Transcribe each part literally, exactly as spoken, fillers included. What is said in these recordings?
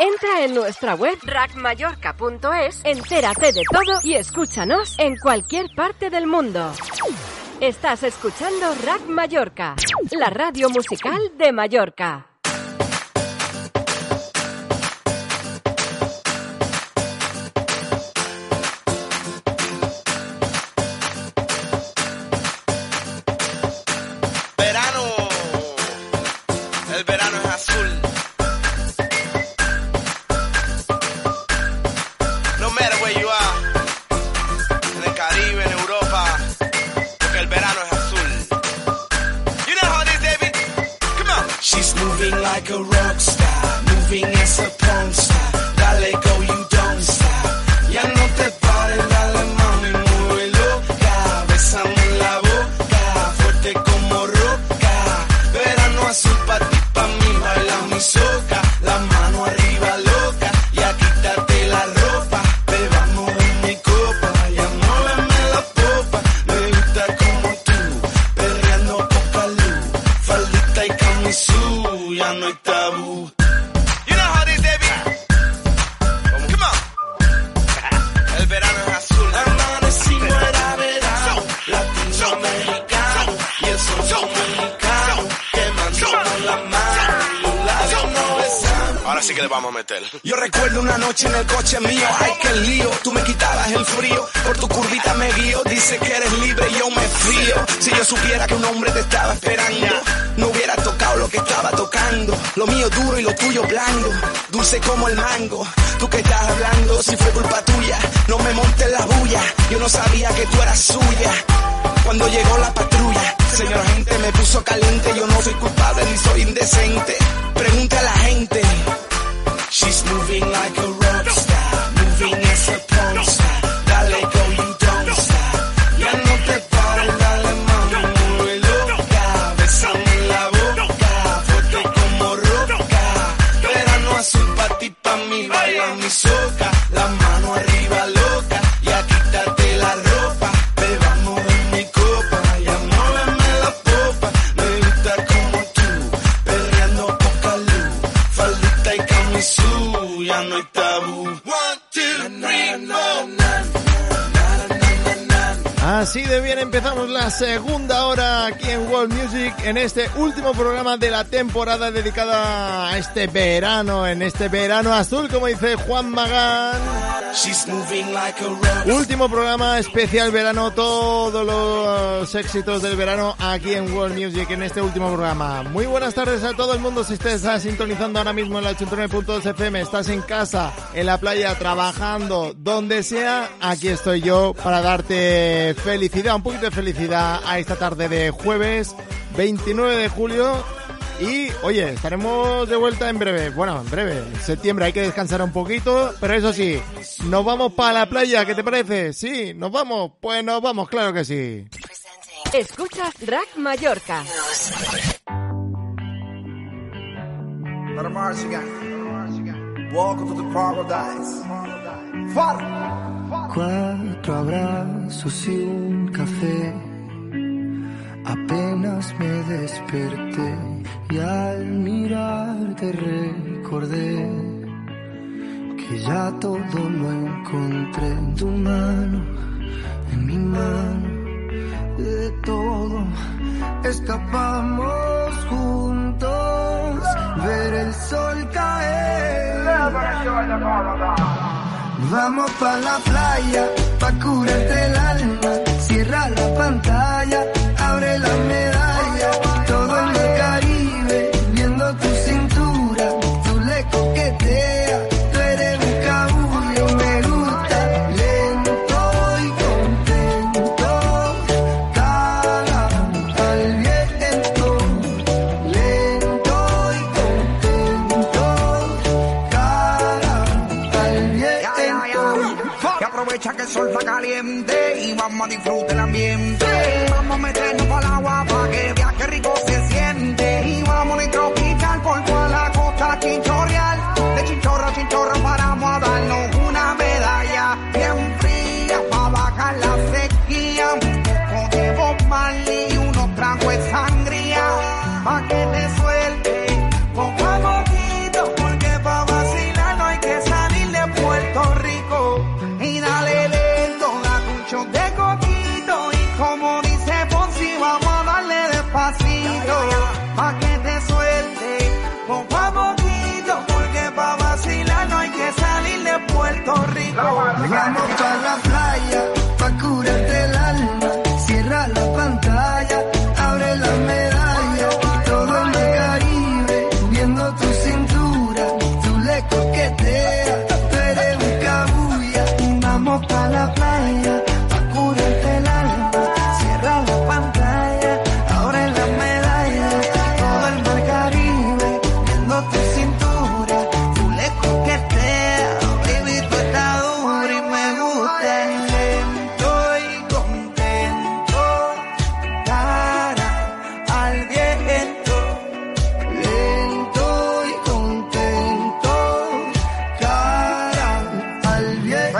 Entra en nuestra web rac mallorca punto es, entérate de todo y escúchanos en cualquier parte del mundo. Estás escuchando R A C Mallorca, la radio musical de Mallorca. Yo recuerdo una noche en el coche mío, ay qué lío, tú me quitabas el frío, por tu curvita me guío, dice que eres libre y yo me frío. Si yo supiera que un hombre te estaba esperando, no hubiera tocado lo que estaba tocando. Lo mío duro y lo tuyo blando, dulce como el mango. ¿Tú qué estás hablando? Si fue culpa tuya, no me montes la bulla, yo no sabía que tú eras suya. Cuando llegó la patrulla, señora gente me puso caliente, yo no soy culpable ni soy indecente, pregunta a la gente. She's moving like a rock star, moving as a porn star. Dale go, you don't stop. Ya no te pares, dale mami, muy loca. Besame la boca, fuerte como roca. Verano azul pa' ti, pa' mí, baila mi soca. La mano arriba loca, ya quítate la ropa. Bebamos en mi copa, ya muéveme la popa. Me gusta como tú, perreando poca luz. Faldita y camisú. Ya no hay tabú. Así de bien empezamos la segunda hora aquí en World Music, en este último programa de la temporada dedicada a este verano, en este verano azul, como dice Juan Magán. Último programa especial verano, todos los éxitos del verano aquí en World Music, en este último programa. Muy buenas tardes a todo el mundo, si usted está sintonizando ahora mismo en la ochenta y nueve punto dos F M, estás en casa, en la playa, trabajando, donde sea, aquí estoy yo para darte felicidad, un poquito de felicidad a esta tarde de jueves veintinueve de julio. Y, oye, estaremos de vuelta en breve. Bueno, en breve, en septiembre hay que descansar un poquito, pero eso sí, nos vamos para la playa, ¿qué te parece? Sí, nos vamos, pues nos vamos, claro que sí. Escuchas R A C Mallorca. Cuatro abrazos y un café. Apenas me desperté y al mirarte recordé que ya todo lo encontré en tu mano, en mi mano. De todo escapamos juntos, ver el sol caer. Vamos pa' la playa, pa' curarte el alma. Cierra la pantalla, abre la medalla. Todo en el Caribe, viendo tu cintura. Tú le coqueteas, tú eres un cabullo. Me gusta lento y contento. Cara al viento. Lento y contento. Cara al viento. Y aprovecha que el sol está caliente y vamos a disfrutar el ambiente. Vamos a meternos para el agua para que veas qué rico se siente. Y vamos a tropical por toda la costa chinchorreal. De chinchorro a chinchorro paramos a darnos una medalla bien fría para bajar la sequía. Un poco de Bob Marley y unos tragos de sangría para que te suelte. Poco a poquito porque para vacilar. Vamos pa' la playa, pa' curarte el alma. Cierra la pantalla, abre la medalla. Todo el Caribe, viendo tu cintura. Tú le coqueteas, tú eres un cabulla. Vamos pa' la playa, pa' curarte el alma. Cierra la pantalla, abre la medalla. Todo el Caribe, viendo tu cintura. Tú le coqueteas, baby, tú estás dura y me gusta el lento y contento. Cara al viento, lento y contento. Cara al viento.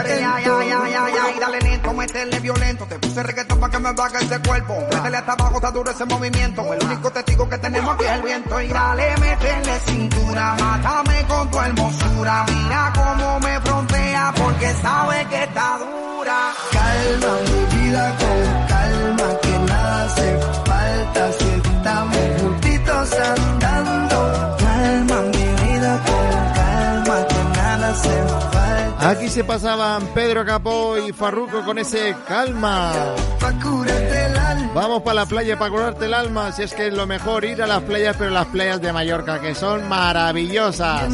Dale lento, métele violento. Te puse reggaetón pa' que me baje ese cuerpo. Métele hasta abajo, está duro ese movimiento. El único testigo que tenemos aquí es el viento. Y dale, métele cintura, mátame con tu hermosura. Mira cómo me frontea, porque sabe que está dura. Calma mi vida con calma, que nada hace falta si estamos juntitos andando. Calma mi vida con calma, que nada hace falta. Aquí se pasaban Pedro Capó y Farruko con ese calma. Pa' curarte el alma. Vamos para la playa para curarte el alma. Si es que es lo mejor ir a las playas, pero las playas de Mallorca, que son maravillosas.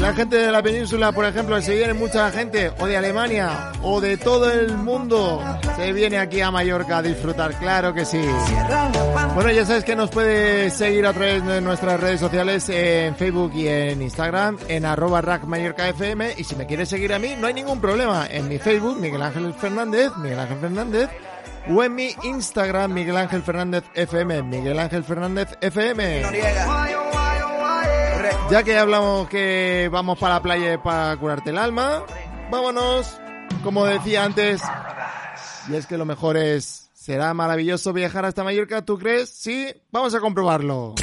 La gente de la península, por ejemplo, se viene mucha gente, o de Alemania, o de todo el mundo, se viene aquí a Mallorca a disfrutar, claro que sí. Bueno, ya sabes que nos puedes seguir a través de nuestras redes sociales, en Facebook y en Instagram, en arroba R A C Mallorca F M, y si me quieres seguir a mí, no hay ningún problema, en mi Facebook, Miguel Ángel Fernández, Miguel Ángel Fernández, o en mi Instagram, Miguel Ángel Fernández F M, Miguel Ángel Fernández F M. Ya que hablamos que vamos para la playa para curarte el alma, vámonos, como decía antes, y es que lo mejor es, será maravilloso viajar hasta Mallorca, ¿tú crees? Sí, vamos a comprobarlo.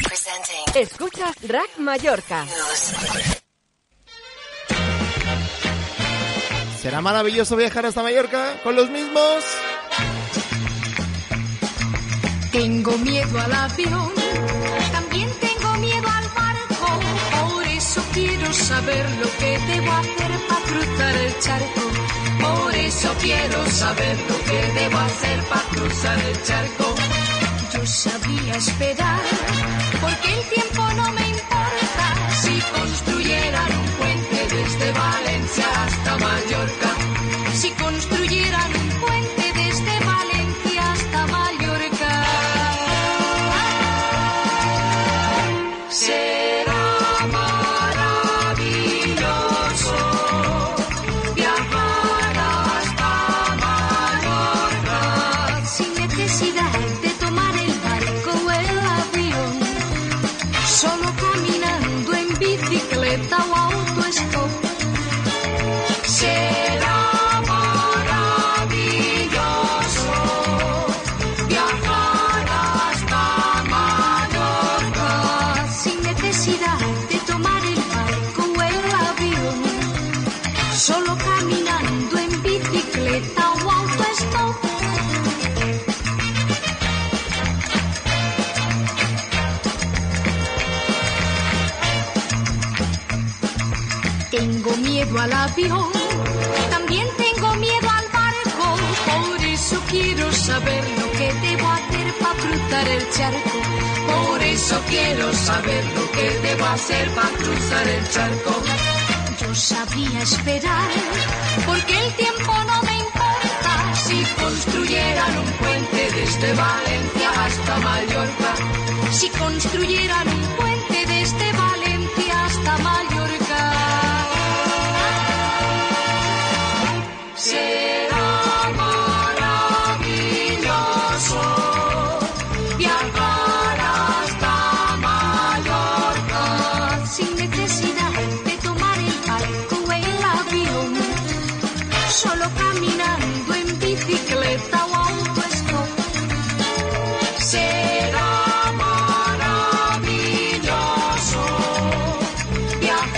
Escucha R A C Mallorca. ¿Será maravilloso viajar hasta Mallorca con los mismos? Tengo miedo al avión, también tengo miedo al barco, por eso quiero saber lo que debo hacer para cruzar el charco. Por eso quiero saber lo que debo hacer para cruzar el charco. Yo sabía esperar, porque el tiempo no me importa, si construyeran un puente desde Valencia hasta Mallorca. Si construyeran un puente. Al avión, también tengo miedo al barco, por eso quiero saber lo que debo hacer para cruzar el charco. Por eso quiero saber lo que debo hacer para cruzar el charco. Yo sabía esperar, porque el tiempo no me importa, si construyeran un puente desde Valencia hasta Mallorca. Si construyeran un puente desde Valencia hasta Mallorca. Será maravilloso viajar hasta Mallorca, sin necesidad de tomar el barco o el avión, solo caminando en bicicleta o autoestop. Será maravilloso viajar.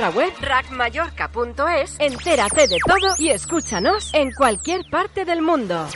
nuestra web rac mallorca punto es. Entérate de todo y escúchanos en cualquier parte del mundo.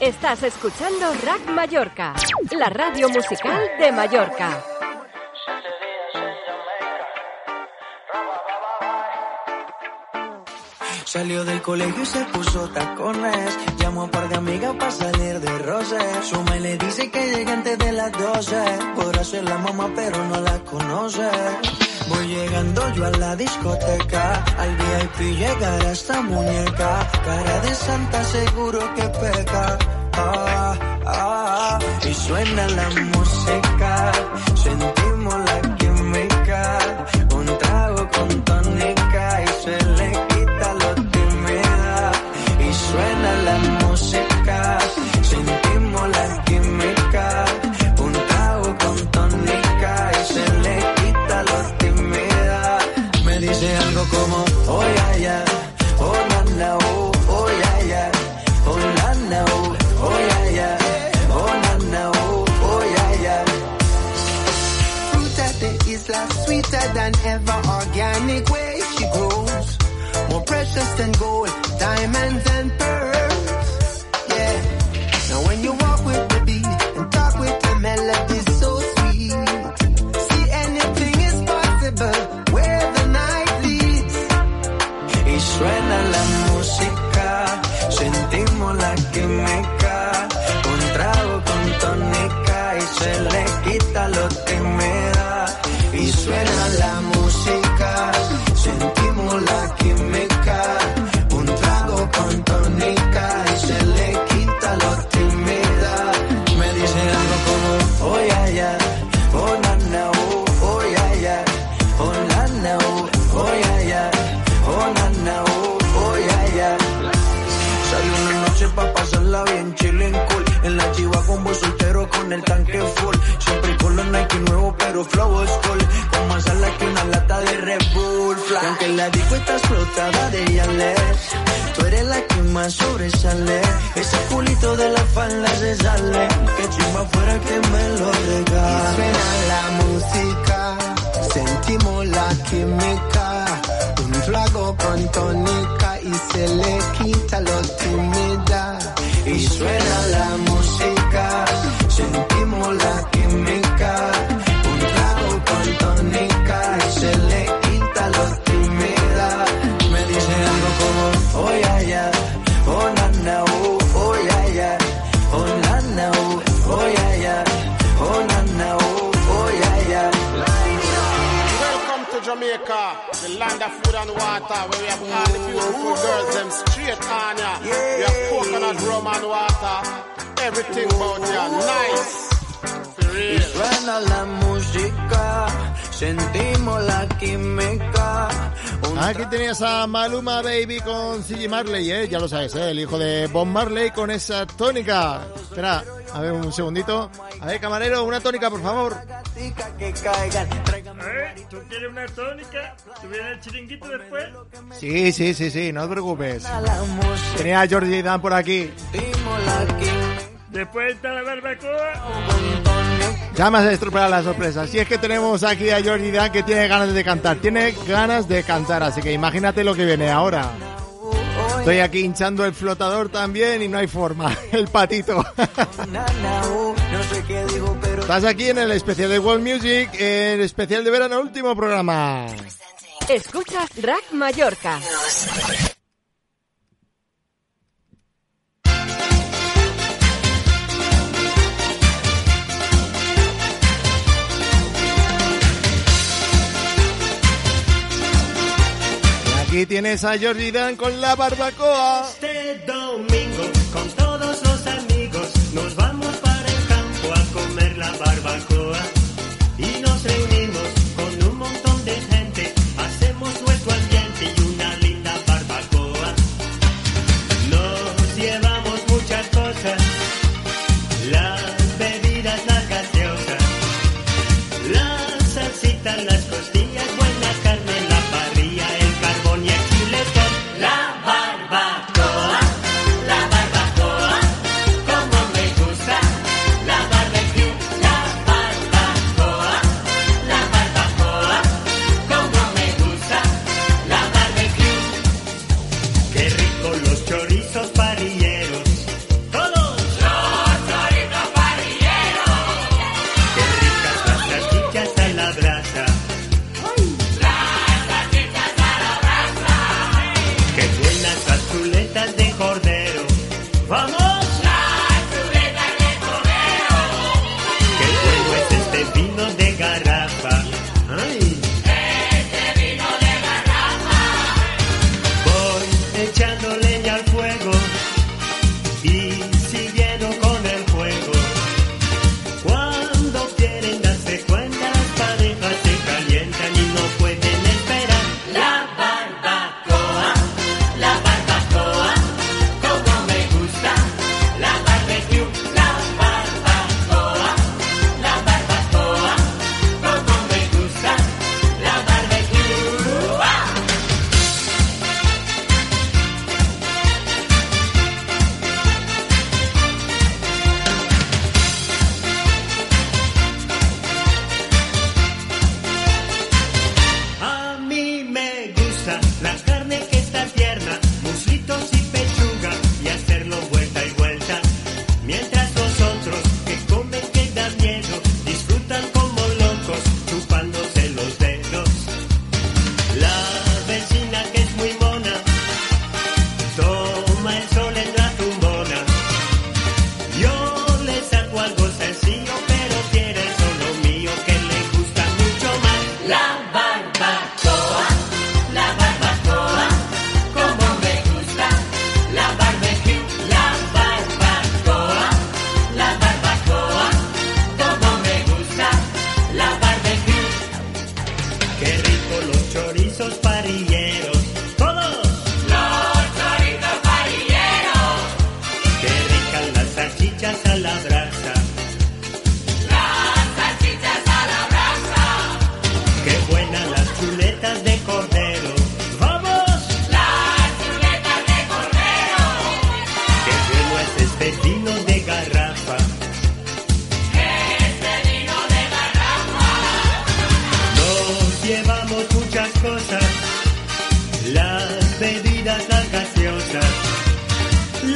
Estás escuchando R A C Mallorca, la radio musical de Mallorca. Salió del colegio y se puso tacones. Llamó a un par de amigas para salir de roce. Su madre le dice que llega antes de las doce. Podrá ser la mamá pero no la conoce. Voy llegando yo a la discoteca, al V I P llegará esta muñeca, cara de santa seguro que peca, ah, ah, ah. Y suena la música, sentimos la química, un trago con tónica y se le quita la timidez. Y suena la música, sentimos la química, un trago con tónica y se le quita la. Dice algo como, oh ya ya, oh na na, oh, oh ya ya, oh na na, oh, oh ya ya, oh na na, oh, oh ya ya. Fruit at the isla, sweeter than ever, organic way she grows, more precious than gold, diamonds and pearls. como la química. Un trago con tónica y se le quita lo que me da. Y suena la música, sentimos la química. Un trago con tónica y se le quita lo que me da. Me dicen algo como, oh yeah, yeah, oh na na, oh, oh yeah, yeah, oh na na, oh, oh yeah, yeah, oh na na, oh, oh yeah, yeah. Sale una noche pa' pasarla bien, chillin' cool. En la chiva combo soltero con el tanque full. Siempre con los Nike nuevos pero flow school. Con más alas que una lata de Red Bull Fly. Y aunque la disco está explotada de yales, tú eres la que más sobresale. Ese culito de la falda se sale. Que chimba fuera que me lo regale. Y suena la música, sentimos la química. Un flaco con tónica y se le quita lo tímida. Y suena la música, sentimos la química. Un trago con tónica y se le quita la timidez. Me dice algo como, oh yeah, yeah, oh na na, oh, oh yeah, yeah, oh na na, oh, oh yeah, yeah, oh na na, oh, oh yeah, yeah. Welcome to Jamaica, the land of food and water, where we have all the beautiful girls, them straight on ya. We have coconut rum and water. Everything about ya, nice. For real. Y suena la música, sentimos la química. Aquí tenías a Maluma Baby con C G. Marley, ¿eh? Ya lo sabes, ¿eh? El hijo de Bob Marley con esa tónica. Espera, a ver un segundito. A ver, camarero, una tónica, por favor. ¿Eh? ¿Tú quieres una tónica? ¿Tú vienes el chiringuito después? Sí, sí, sí, sí, no te preocupes. Tenía a Jordi Dan por aquí. Después está la barbacoa. Ya me has estropeado la sorpresa. Si es que tenemos aquí a Jordi Dan que tiene ganas de cantar. Tiene ganas de cantar, así que imagínate lo que viene ahora. Estoy aquí hinchando el flotador también y no hay forma. El patito. Estás aquí en el especial de World Music, el especial de verano, último programa. Escuchas R A C Mallorca. Aquí tienes a Jordi Dan con la barbacoa. Este domingo con todos los amigos nos vamos para el campo a comer la barbacoa y nos reunimos con un montón de gente, hacemos nuestro ambiente y una linda barbacoa. Nos llevamos muchas cosas, las bebidas, las gaseosas, las salsitas, las costillas, buena carne, la parrilla, el carbón y el chuletón, la barbacoa, la vecino de garrafa. Es vecino de garrafa. Nos llevamos muchas cosas, las bebidas, las gaseosas,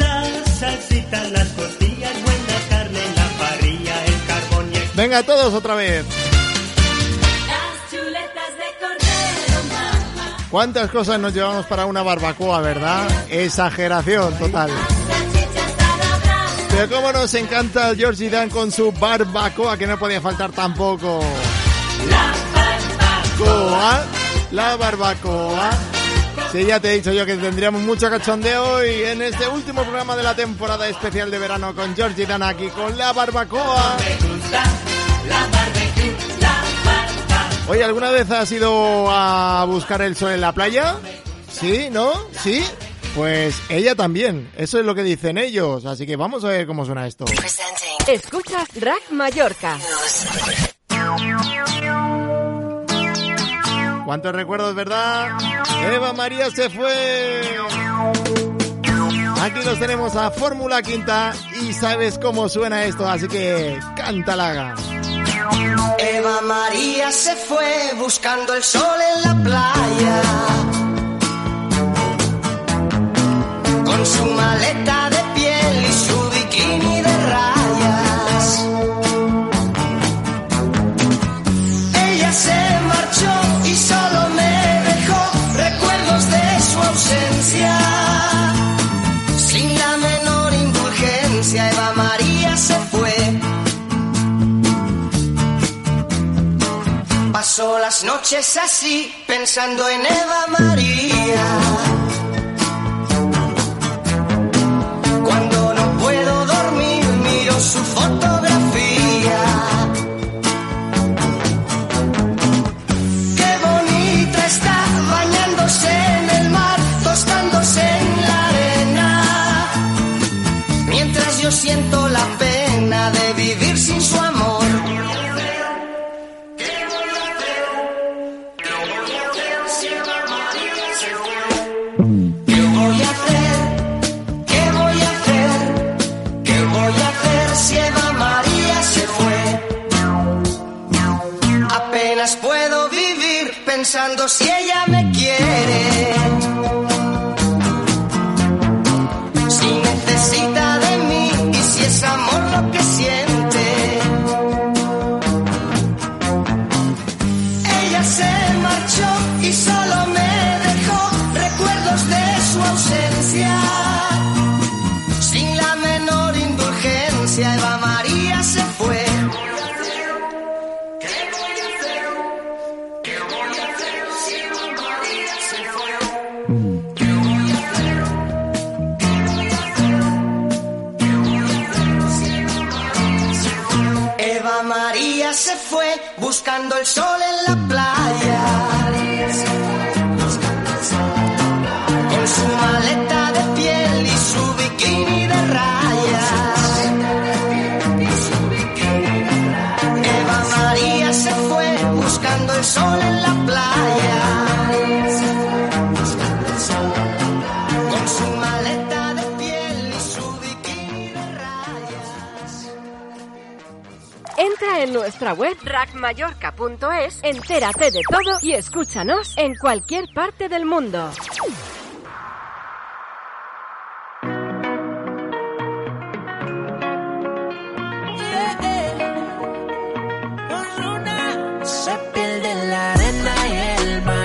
las salsitas, las costillas, buena carne, la parrilla, el carbón y el... Venga todos otra vez. ¿Cuántas cosas nos llevamos para una barbacoa, verdad? Exageración total. Pero cómo nos encanta Jordi Dan con su barbacoa, que no podía faltar tampoco. La barbacoa, la barbacoa. Sí, ya te he dicho yo que tendríamos mucho cachondeo y en este último programa de la temporada especial de verano con Jordi Dan aquí con la barbacoa. Oye, ¿alguna vez has ido a buscar el sol en la playa? ¿Sí? ¿No? ¿Sí? Pues ella también. Eso es lo que dicen ellos. Así que vamos a ver cómo suena esto. Escuchas R A C Mallorca. ¿Cuántos recuerdos, verdad? Eva María se fue. Aquí los tenemos a Fórmula Quinta y sabes cómo suena esto. Así que cántalaga. Eva María se fue buscando el sol en la playa, con su maleta de piel y su bikini de rayas. Ella se marchó y solo me dejó recuerdos de su ausencia. Sin la menor indulgencia, Eva María se fue. Pasó las noches así, pensando en Eva María. Cuando no puedo dormir, miro su fotografía. Qué bonita está, bañándose en el mar, tostándose en la arena. Mientras yo siento la pena de vivir sin su amor. Puedo vivir pensando si ella me quiere, si necesita de mí y si es amor lo que siente. Ella se marchó y solo me dejó recuerdos de su ausencia. Sin la menor indulgencia, Eva María se fue. Se fue buscando el sol en la playa, con su maleta de piel y su bikini de rayas. Eva María se fue buscando el sol en la playa, con su maleta de piel y su bikini de rayas. Entra en nuestra web rac mallorca punto es, entérate de todo y escúchanos en cualquier parte del mundo. Se pierde en la arena y el mar.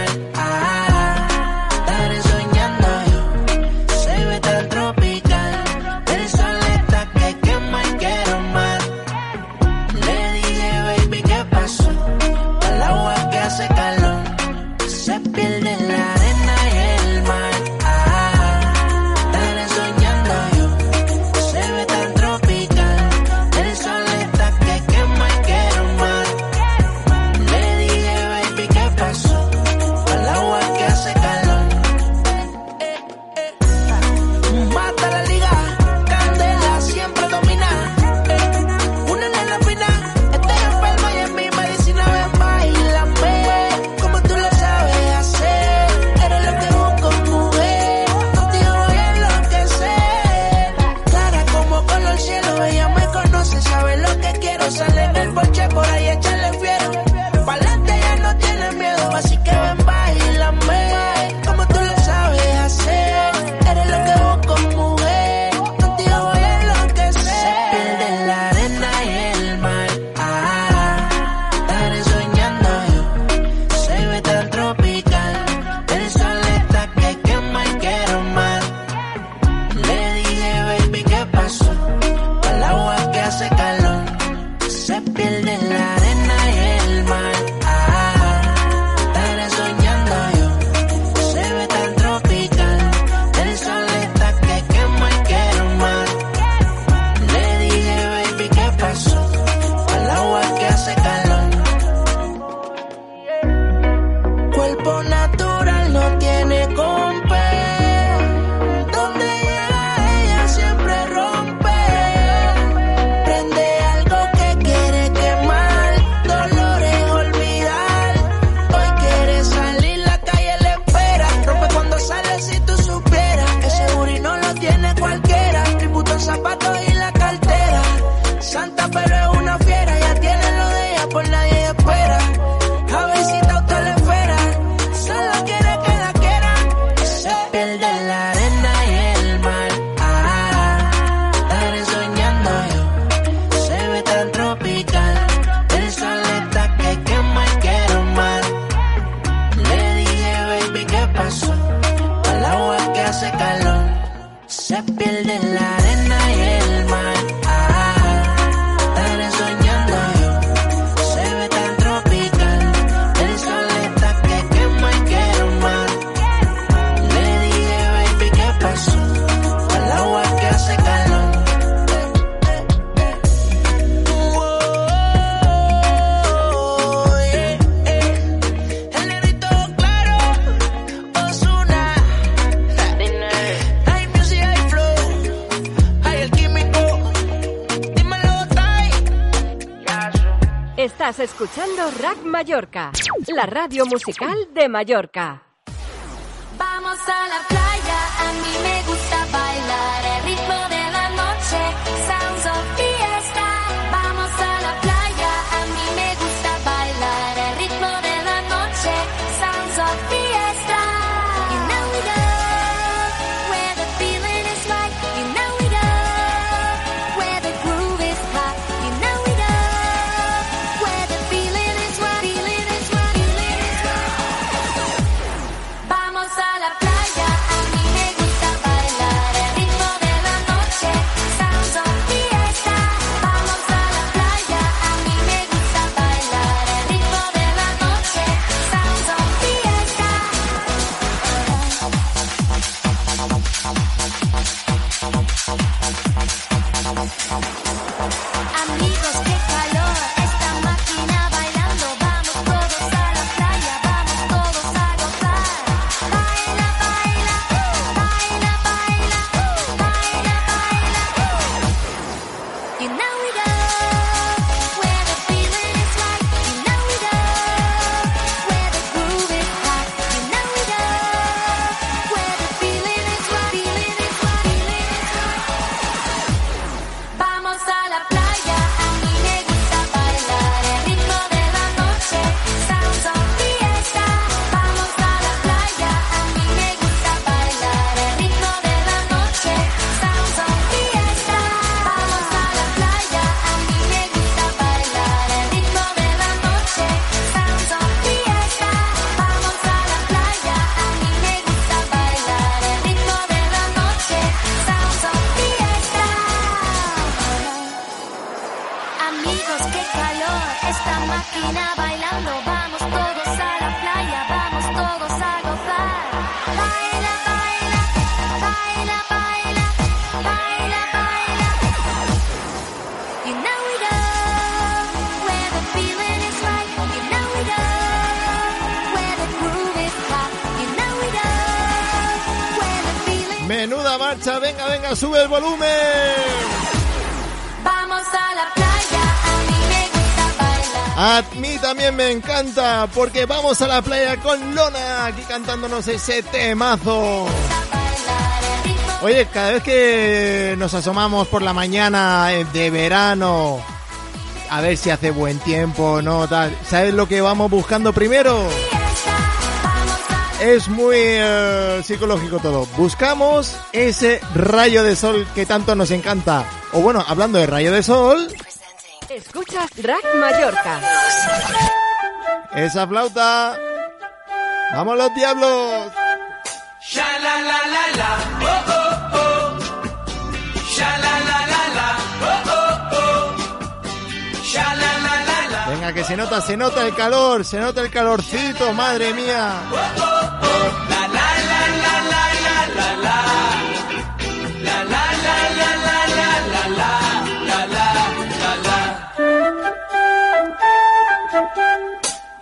Estás escuchando R A C Mallorca, la radio musical de Mallorca. Vamos a la playa, a mí me gusta bailar, el ritmo de la noche, sounds of fiesta. Vamos a la playa, a mí me gusta bailar, el ritmo de la noche, sounds of fiesta. You know we go, where the feeling is right. You know we go, where the groove is hot. You know we go, where the feeling is right. Feeling is right, feeling is right. Vamos a la playa, a mí me gusta bailar, el ritmo de la noche, sounds of fiesta. Vamos a la playa, a mí me gusta bailar, el ritmo de la noche, sounds of fiesta. Amigos, qué calor, esta máquina bailando, vamos todos a la playa, vamos todos a gozar. Baila, baila, uh, baila, baila, uh, baila, baila, uh. You know we go, where the feeling is right. You know we go, where the groove is hot. You know we go, where the feeling is right. Feeling is right, feeling is right. Vamos a la playa, a mí me gusta bailar, el ritmo de la noche, sounds of fiesta. Vamos a la playa, a mí me gusta bailar, el ritmo de la noche, sounds of fiesta. Vamos a la playa, a mí me gusta bailar, el ritmo de la noche, sounds of fiesta. Vamos a la playa, a mí me gusta bailar, el ritmo de la noche, sounds of fiesta. Amigos, qué calor, esta máquina bailando, vamos todos a la playa, vamos todos a gozar. Baila, baila, baila, baila, baila, baila. You know we go, where the feeling is right. You know we go, where the groove is hot. You know we go, where the feeling. Menuda marcha, venga, venga, sube el volumen. Vamos a la playa, a mí me gusta bailar. A mí también me encanta, porque vamos a la playa con Lona, aquí cantándonos ese temazo. Oye, cada vez que nos asomamos por la mañana eh, de verano, a ver si hace buen tiempo o no, tal, ¿sabes lo que vamos buscando primero? Es muy eh, psicológico todo. Buscamos ese rayo de sol que tanto nos encanta. O bueno, hablando de rayo de sol, Escuchas R A C Mallorca. esa flauta. ¡Vamos los diablos! Sha la la la la, oh oh oh. Sha la la la la, oh oh oh. Sha la la la la. Venga, que se nota, se nota el calor, se nota el calorcito, madre mía. Oh oh oh, la la la la la la la. La la la la la la la la la la la.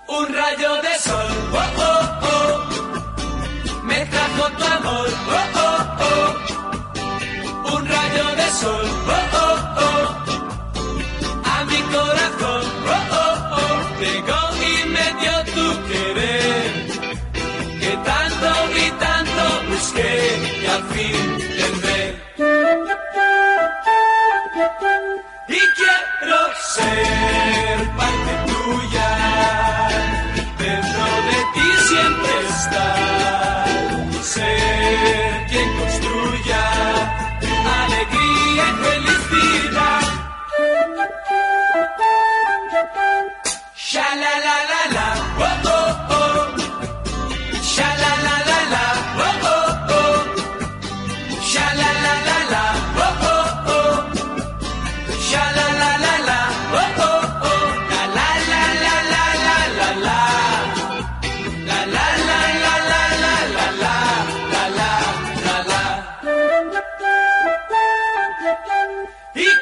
Un rayo de sol, oh oh oh. Me trajo tu amor, oh oh oh. Un rayo de sol, oh oh oh. A mi corazón, oh oh oh. Llegó y me dio tu querer, que tanto y tanto busqué y al fin tendré. Y quiero ser parte tuya, dentro de ti siempre estar, ser quien construya alegría y felicidad. Sha la la la la, oh oh oh. Sha la la la la, oh oh oh. Sha la la la la, oh oh oh. Sha la la la la, oh oh oh. La la la la la la la la. La la la la la la la la la la la la. Y quiero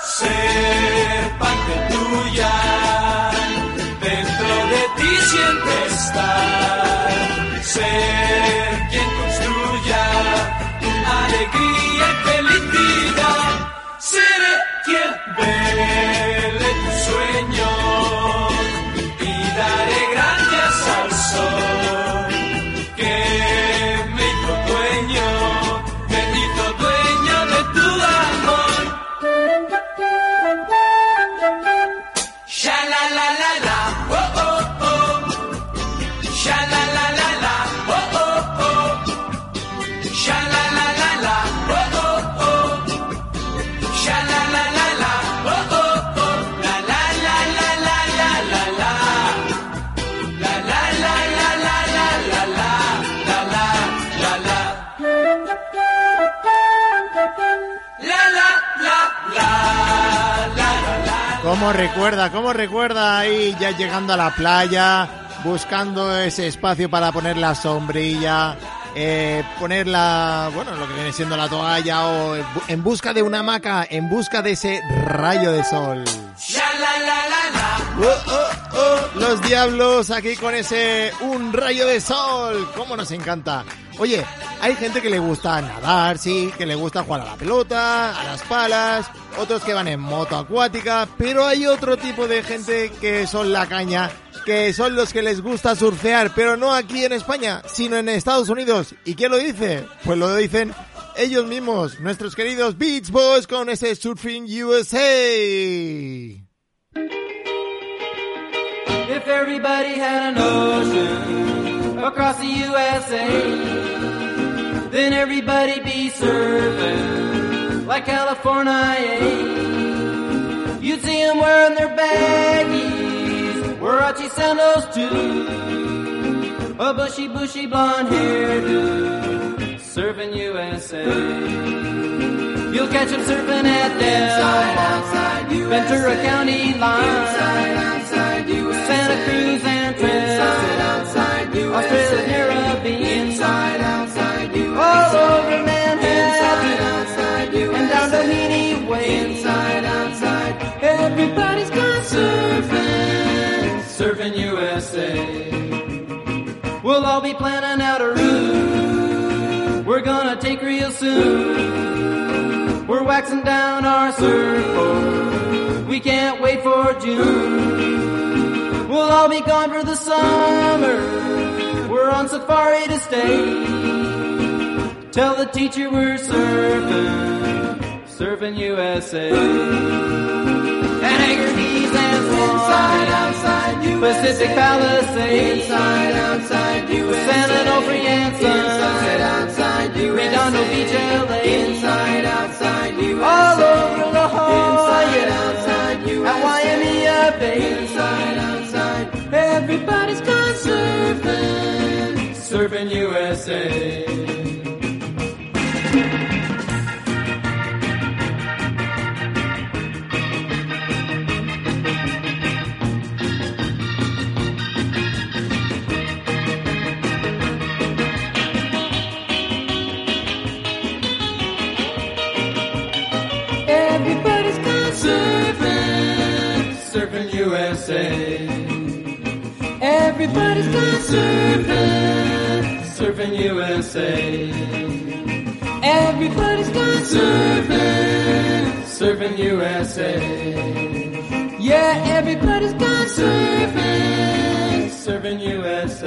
ser parte tuya, dentro de ti siempre estar, ser quien construya tu alegría y felicidad, seré quien vele tus sueños. ¿Cómo recuerda? ¿Cómo recuerda ahí ya llegando a la playa, buscando ese espacio para poner la sombrilla, eh, poner la, bueno, lo que viene siendo la toalla, o en busca de una hamaca, en busca de ese rayo de sol? Oh, oh, oh, los Diablos aquí con ese Un Rayo de Sol. ¿Cómo nos encanta? Oye, hay gente que le gusta nadar, sí, que le gusta jugar a la pelota, a las palas, otros que van en moto acuática, pero hay otro tipo de gente que son la caña, que son los que les gusta surfear, pero no aquí en España, sino en Estados Unidos. ¿Y quién lo dice? Pues lo dicen ellos mismos, nuestros queridos Beach Boys con ese Surfing U S A. If everybody had an ocean across the U S A, then everybody'd be surfing like California. You'd see them wearing their baggies, Warachi sandals too, a bushy, bushy blonde hairdo, surfing U S A. You'll catch them surfing at Del, Ventura County line, inside, outside, U S A. Santa Cruz and Trestle, outside, U S A. Australia, Caribbean, inside, outside, U S A. All over Manhattan, inside, outside, U S A. And down Doheny Way, inside, outside. Everybody's gone surfing, surfing U S A. We'll all be planning out a route we're gonna take real soon. We're waxing down our surfboard, we can't wait for June. We'll all be gone for the summer, we're on safari to stay. Tell the teacher we're surfing, surfing U S A. At Hagerty's and Swan, inside, outside, U S A. Pacific Palisades, inside, outside, U S A. San Onofre and Sun, inside, outside, U S A. Redondo Beach, L A, inside, outside, U S A. All over La Jolla, inside, outside, U S A. At Waimea Bay, inside, outside. Everybody's gone surfing, surfing U S A. Everybody's gone surfing, surfing U S A. Everybody's gone surfing, surfing U S A. Everybody's gone surfing, surfing U S A. Yeah, everybody's gone surfing, surfing U S A.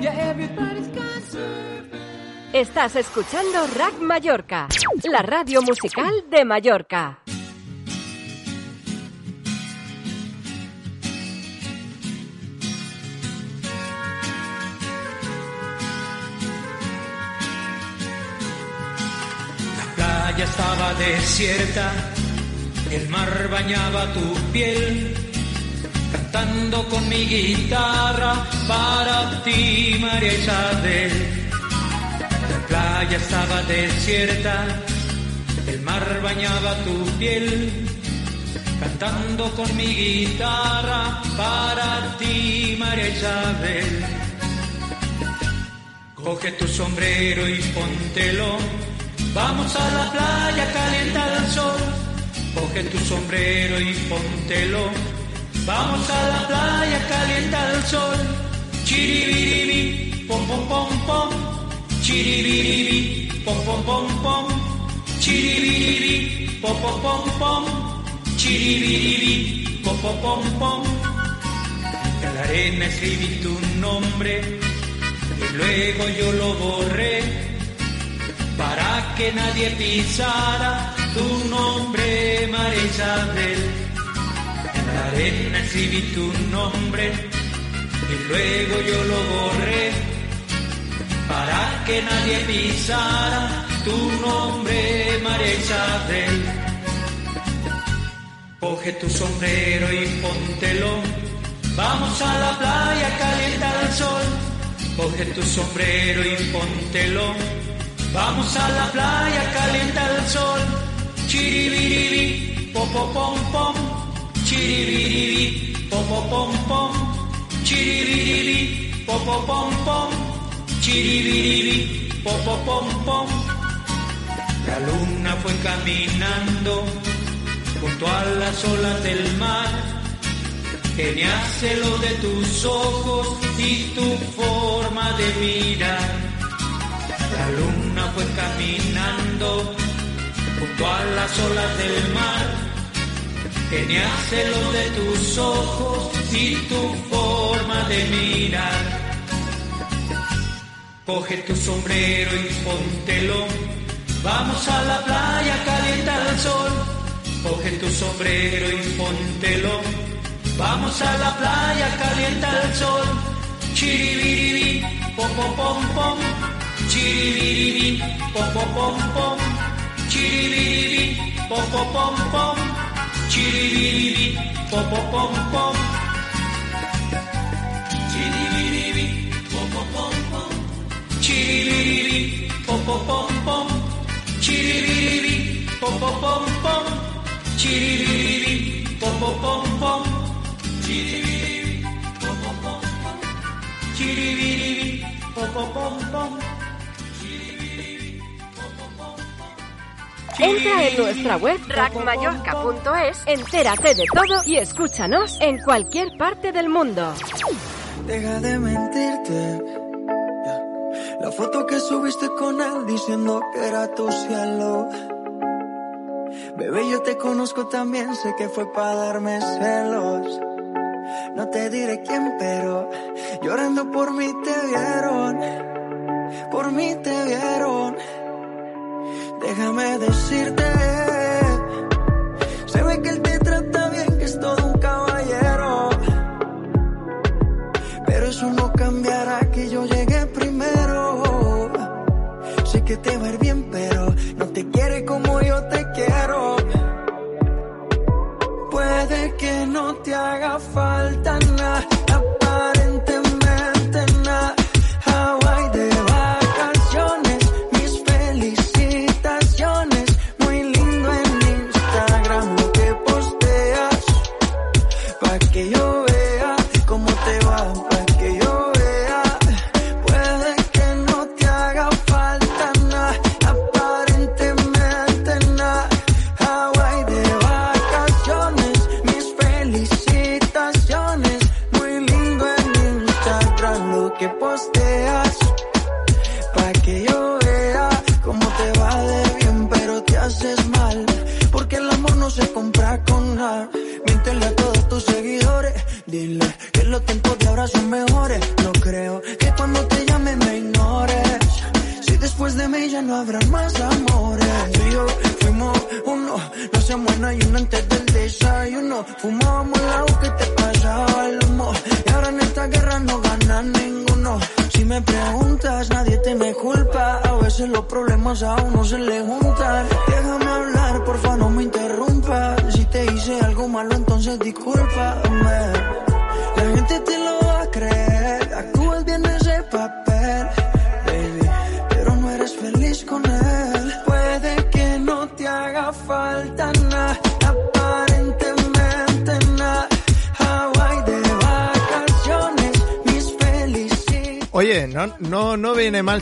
Yeah, everybody's gone surfing. Estás escuchando R A C Mallorca, la radio musical de Mallorca. Ya estaba desierta, el mar bañaba tu piel, cantando con mi guitarra para ti, María Isabel. La playa estaba desierta, el mar bañaba tu piel, cantando con mi guitarra para ti, María Isabel. Coge tu sombrero y póntelo, vamos a la playa, calienta el sol. Coge tu sombrero y póntelo, vamos a la playa, calienta el sol. Chiribiribi, pom pom pom pom, chiribiribi, pom pom pom pom, chiribiribi, pom pom pom pom, chiribiribi, pom pom pom pom. En la arena escribí tu nombre y luego yo lo borré, para que nadie pisara tu nombre, María Isabel. En la arena escribí tu nombre y luego yo lo borré, para que nadie pisara tu nombre, María Isabel. Coge tu sombrero y póntelo, vamos a la playa, calienta el sol. Coge tu sombrero y póntelo, vamos a la playa, calienta el sol. Chiribiribi, pom pom pom pom, chiriri, pom pom pom, chiriri, pom pom pom, chiriri, pom pom pom. La luna fue caminando junto a las olas del mar. Tenía celo de tus ojos y tu forma de mirar. La luna fue caminando junto a las olas del mar. Tenía celo de tus ojos y tu forma de mirar. Coge tu sombrero y póntelo. Vamos a la playa, calienta el sol. Coge tu sombrero y póntelo. Vamos a la playa, calienta el sol. Chiribiribi, pom pom pom pom. Chiribiribi, pom pom pom pom. Chiribiribi, pom pom pom pom. Chiribiribi, pom pom pom pom. Chiribiribi, pom pom pom pom. Chiribiribi, pom pom pom pom. Chiribiribi, pom pom pom pom. Chiribiribi, pom pom pom pom. Chiribiribi, pom pom pom pom. Chiribiribi, pom pom pom pom. Entra en nuestra web rac mallorca punto es, entérate de todo y escúchanos en cualquier parte del mundo. Deja de mentirte. La foto que subiste con él diciendo que era tu cielo. Bebé, yo te conozco también, sé que fue para darme celos. No te diré quién, pero llorando por mí te vieron. Por mí te vieron. Déjame decirte, se ve que él te trata bien, que es todo un caballero. Pero eso no cambiará que yo llegué primero. Sé que te va a ir bien, pero no te quiere como yo te quiero. Puede que no te haga falta nada.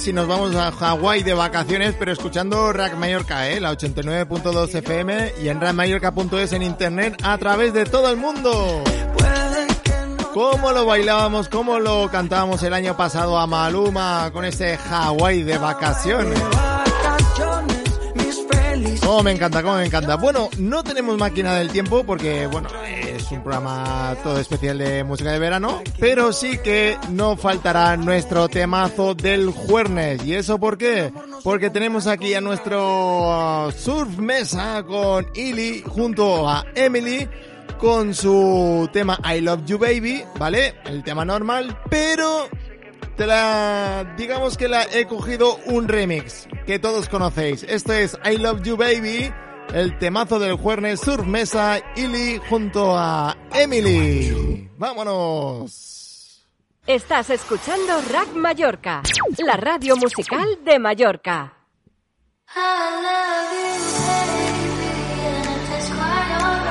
Si nos vamos a Hawái de vacaciones, pero escuchando R A C Mallorca, ¿eh? La ochenta y nueve punto dos F M y en rac mallorca punto es en internet a través de todo el mundo. Cómo lo bailábamos, cómo lo cantábamos el año pasado a Maluma con este Hawái de vacaciones. Cómo me encanta, cómo me encanta. Bueno, no tenemos máquina del tiempo porque, bueno, es un programa todo especial de música de verano, pero sí que no faltará nuestro temazo del jueves. ¿Y eso por qué? Porque tenemos aquí a nuestro Surf Mesa con Illy junto a Emily con su tema I Love You Baby, ¿vale? El tema normal, pero te la, digamos que la he cogido un remix que todos conocéis. Esto es I Love You Baby, el temazo del jueves, Surf Mesa, Illy junto a Emily. ¡Vámonos! Estás escuchando R A C Mallorca, la radio musical de Mallorca. I love you, baby, and it's quite alright.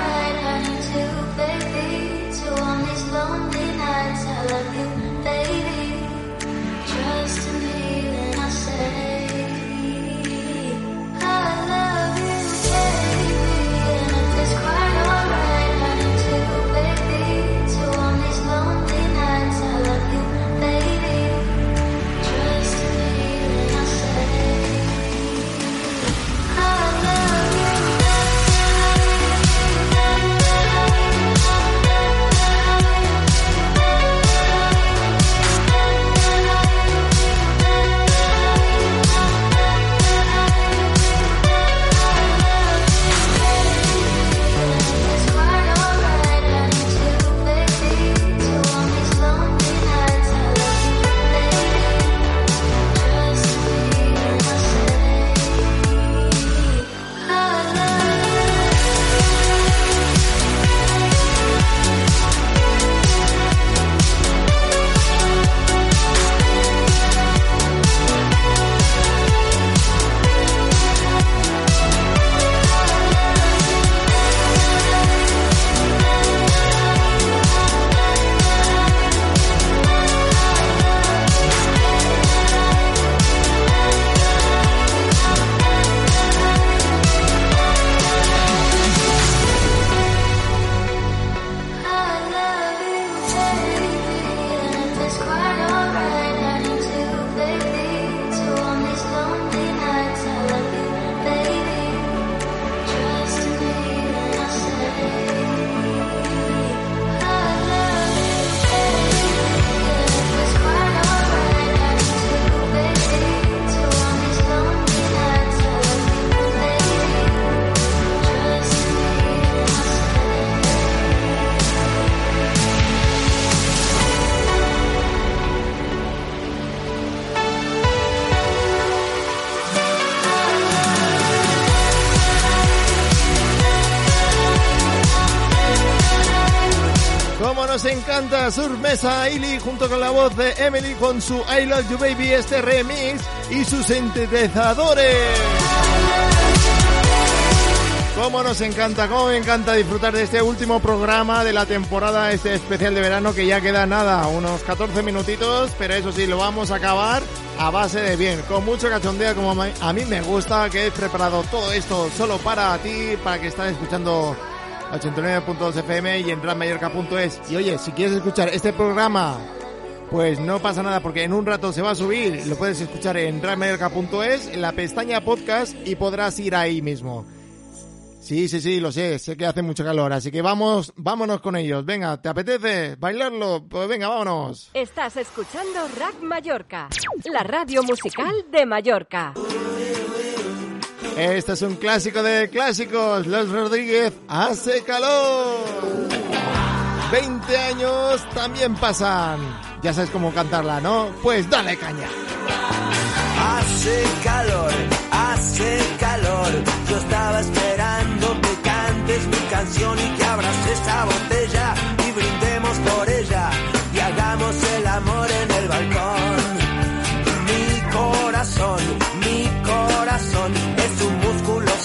nos encanta Surf Mesa, Illy, junto con la voz de Emily, con su I Love You Baby, este remix y sus sintetizadores. Cómo nos encanta, cómo me encanta disfrutar de este último programa de la temporada, este especial de verano que ya queda nada, unos catorce minutitos, pero eso sí, lo vamos a acabar a base de bien, con mucho cachondeo, como a mí me gusta, que he preparado todo esto solo para ti, para que estás escuchando ochenta y nueve punto dos F M y en rac mallorca punto es. Y oye, si quieres escuchar este programa, pues no pasa nada, porque en un rato se va a subir. Lo puedes escuchar en rac mallorca punto es, en la pestaña podcast, y podrás ir ahí mismo. Sí, sí, sí, lo sé, sé que hace mucho calor, así que vamos, vámonos con ellos. Venga, ¿te apetece bailarlo? Pues venga, vámonos. Estás escuchando R A C Mallorca, la radio musical de Mallorca. Este es un clásico de clásicos, Los Rodríguez, Hace Calor. veinte años también pasan. Ya sabes cómo cantarla, ¿no? Pues dale caña. Hace calor, hace calor. Yo estaba esperando que cantes mi canción y que abras esa botella y brindemos por ella y hagamos el amor en el balcón. Mi corazón, mi corazón.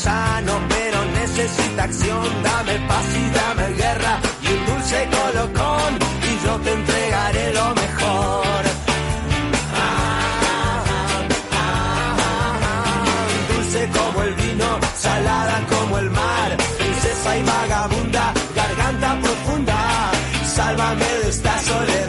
Sano, pero necesita acción. Dame paz y dame guerra y un dulce colocón y yo te entregaré lo mejor. Ah, ah, ah, ah, dulce como el vino, salada como el mar, princesa y vagabunda, garganta profunda, sálvame de esta soledad.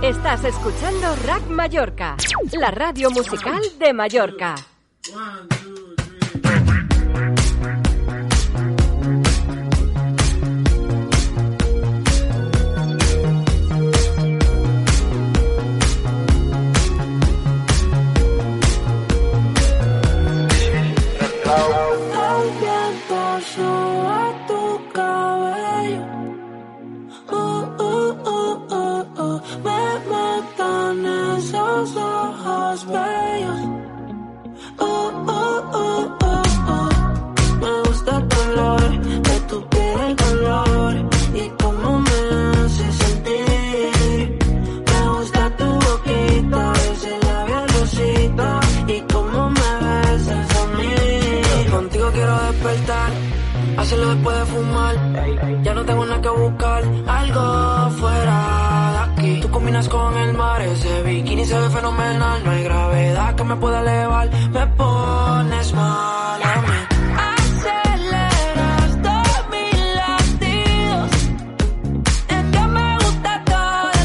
Estás escuchando R A C Mallorca, la radio musical de Mallorca. ojos bellos. Oh, oh, oh, oh, oh. Me gusta el color de tu piel, el color y cómo me hace sentir. Me gusta tu boquita, ese labial rosita y cómo me besas a mí. Contigo quiero despertar, hacerlo después de fumar. Ya no tengo nada que buscar, algo fuera. Tú combinas con el mar, ese bikini se ve fenomenal. No hay gravedad que me pueda elevar, me pones mal a mí. Aceleras todos mis latidos, es que me gusta todo de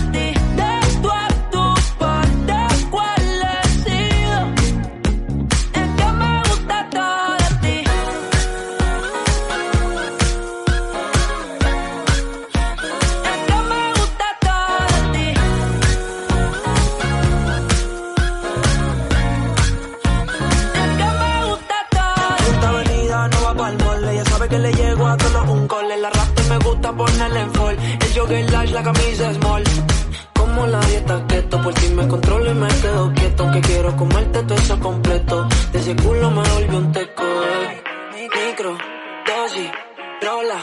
ti. De tú a tu parte, ¿cuál he sido? Es que me gusta todo de ti. Es que me gusta todo. Que le llego a todos un gol, el arrastre me gusta ponerle en fall, el jogger large, la camisa small, como la dieta keto, por ti me controlo y me quedo quieto, que quiero comerte todo eso completo, de ese culo me volvió un teco, eh. Micro, dosis, rola,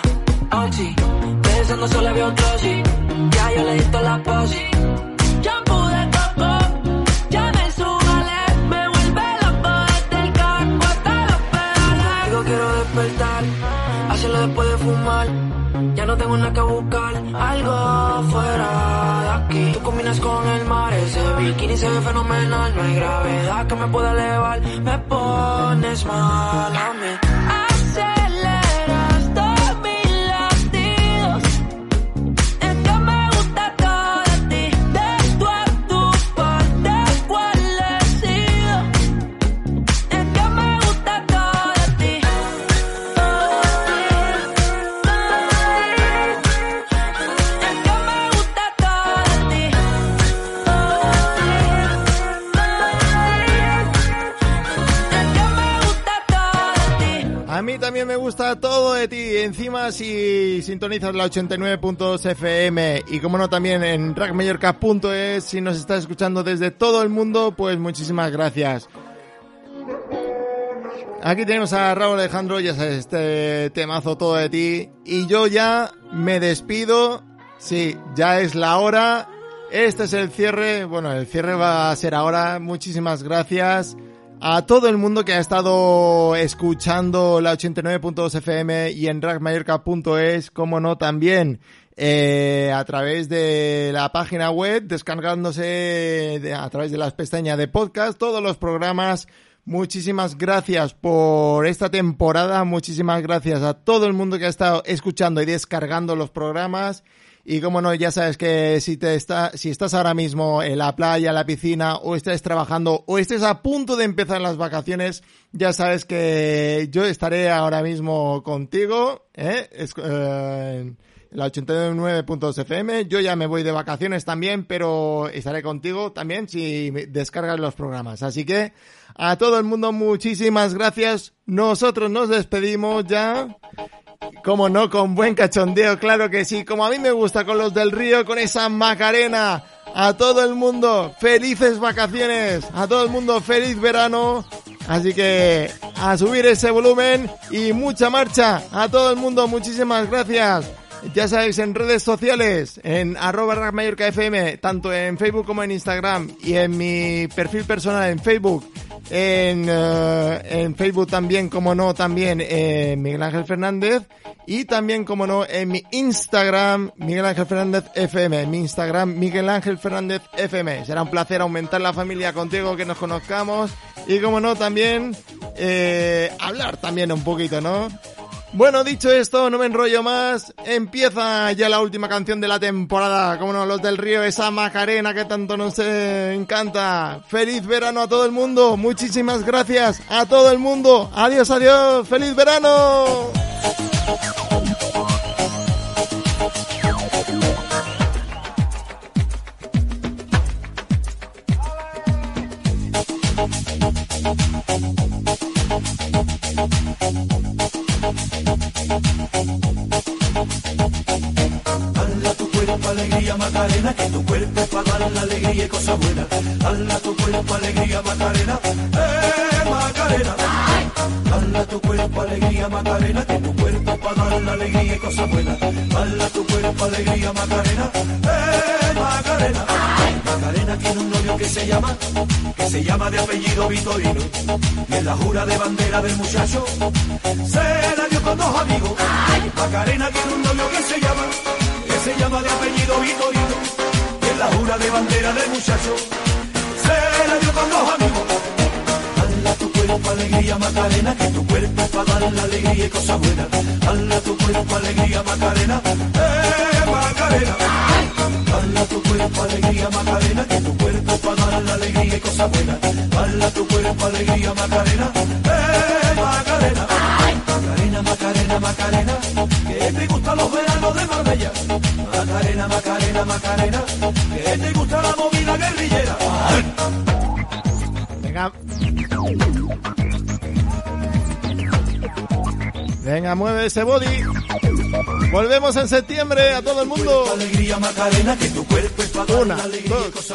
oxi, pensando solo había un closet, ya yo le di toda la posi, shampoo de coco, ya me súbale, me vuelve loco desde el carro hasta los pedales, digo quiero despertar, hacerlo después de fumar, ya no tengo nada que buscar, algo fuera de aquí. Tú combinas con el mar, ese bikini se ve fenomenal, no hay gravedad que me pueda elevar, me pones mal a mí. A mí también me gusta todo de ti, encima si sintonizas la ochenta y nueve punto dos F M y como no también en rac mallorca punto es, si nos estás escuchando desde todo el mundo, pues muchísimas gracias. Aquí tenemos a Raúl Alejandro, ya sabes, este temazo todo de ti, y yo ya me despido, sí, ya es la hora, este es el cierre, bueno, el cierre va a ser ahora, muchísimas gracias a todo el mundo que ha estado escuchando la ochenta y nueve punto dos F M y en rac mallorca punto es, como no también eh, a través de la página web, descargándose de, a través de las pestañas de podcast, todos los programas. Muchísimas gracias por esta temporada, muchísimas gracias a todo el mundo que ha estado escuchando y descargando los programas. Y como no, ya sabes que si te está, si estás ahora mismo en la playa, en la piscina, o estás trabajando, o estés a punto de empezar las vacaciones, ya sabes que yo estaré ahora mismo contigo, ¿eh? Es, eh, la ochenta y nueve punto dos F M. Yo ya me voy de vacaciones también, pero estaré contigo también si descargas los programas. Así que a todo el mundo muchísimas gracias. Nosotros nos despedimos ya. Como no, con buen cachondeo, claro que sí, como a mí me gusta, con Los del Río, con esa Macarena. A todo el mundo, felices vacaciones, a todo el mundo, feliz verano. Así que a subir ese volumen y mucha marcha. A todo el mundo, muchísimas gracias. Ya sabéis, en redes sociales, en arroba rac mallorca F M, tanto en Facebook como en Instagram, y en mi perfil personal en Facebook, en, uh, en Facebook también, como no, también eh, Miguel Ángel Fernández, y también, como no, en mi Instagram, Miguel Ángel Fernández F M, en mi Instagram, Miguel Ángel Fernández F M. Será un placer aumentar la familia contigo, que nos conozcamos, y como no, también eh, hablar también un poquito, ¿no? Bueno, dicho esto, no me enrollo más. Empieza ya la última canción de la temporada. Como no, Los del Río, esa Macarena que tanto nos encanta. Feliz verano a todo el mundo. Muchísimas gracias a todo el mundo. Adiós, adiós. Feliz verano. Alegría Macarena, que tu cuerpo es para dar la alegría y cosas buenas. Dala tu cuerpo, alegría, Macarena, eh, Macarena. Dala tu cuerpo, alegría, Macarena, que tu cuerpo para dar la alegría y cosas buenas. Dala tu cuerpo, alegría, Macarena, eh, Macarena. Macarena tiene un novio que se llama, que se llama de apellido Vitorino. Y en la jura de bandera del muchacho, se la dio con dos amigos. Macarena tiene un novio que se llama, que se llama de apellido Vitorino. Y en la jura de bandera del muchacho, se la dio con dos amigos. Dala tu cuerpo, alegría, Macarena, que tu cuerpo es para dar la alegría y cosas buenas. Dala tu cuerpo, alegría, Macarena, eh, Macarena. Dala tu cuerpo, alegría, Macarena, que tu cuerpo es para dar la alegría y cosas buenas. Dala tu cuerpo, alegría, Macarena, eh, Macarena. Macarena, Macarena, Macarena, que te gustan los veranos de Marbella. Macarena, Macarena, Macarena, que te gusta la movida guerrillera. Venga. Venga, mueve ese body. Volvemos en septiembre a todo el mundo. Alegría, Macarena, que tu cuerpo es para una, dos,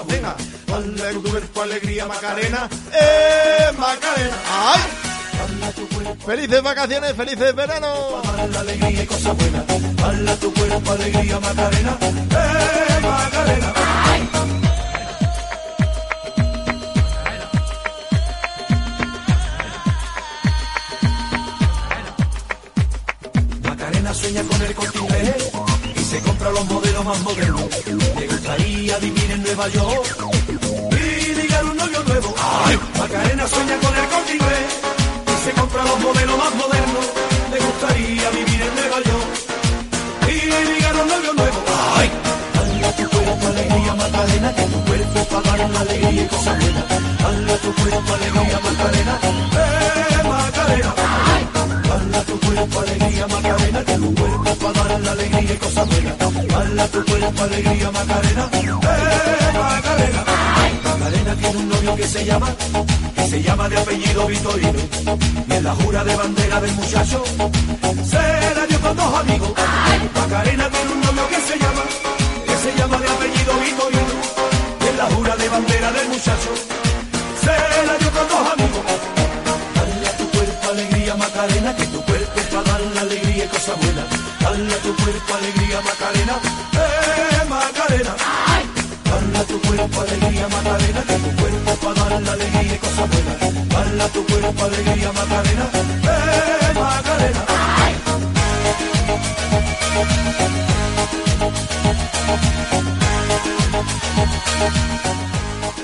venga. Dale tu cuerpo, alegría, Macarena, eh, Macarena. ¡Ay! Felices vacaciones, felices verano. La alegría y cosas buenas. Dale tu cuerpo, alegría, Macarena, eh, Macarena. Macarena sueña con el Corte Inglés y se compra los modelos más modernos. Le gustaría vivir en Nueva York y ligar un novio nuevo. Ay. Macarena sueña con el Corte Inglés. Se compra los modelos más modernos, le gustaría vivir en Nueva York y le ligaron novio nuevo. ¡Ay! Dale tu cuerpo, alegría, Macarena, que tu cuerpo es para dar la alegría y cosas buenas. Dale tu cuerpo, alegría, Macarena, eh, Macarena. Dale tu cuerpo, alegría, Macarena, que tu cuerpo es para dar la alegría y cosas buenas. Dale tu cuerpo, alegría, Macarena, eh, Macarena. Macarena tiene un novio que se llama, que se llama de apellido Vitorino. Y en la jura de bandera del muchacho, se la dio con dos amigos. Macarena tiene un novio que se llama, que se llama de apellido Vitorino. Y en la jura de bandera del muchacho, se la dio con dos amigos. Dale a tu cuerpo, alegría, Macarena, que tu cuerpo es para dar la alegría y cosas buenas. Dale a tu cuerpo, alegría, Macarena, eh, Macarena. Dale tu cuerpo, alegría, Macarena, que tu cuerpo para dar la alegría y cosas buenas. Dale tu cuerpo, alegría, Macarena,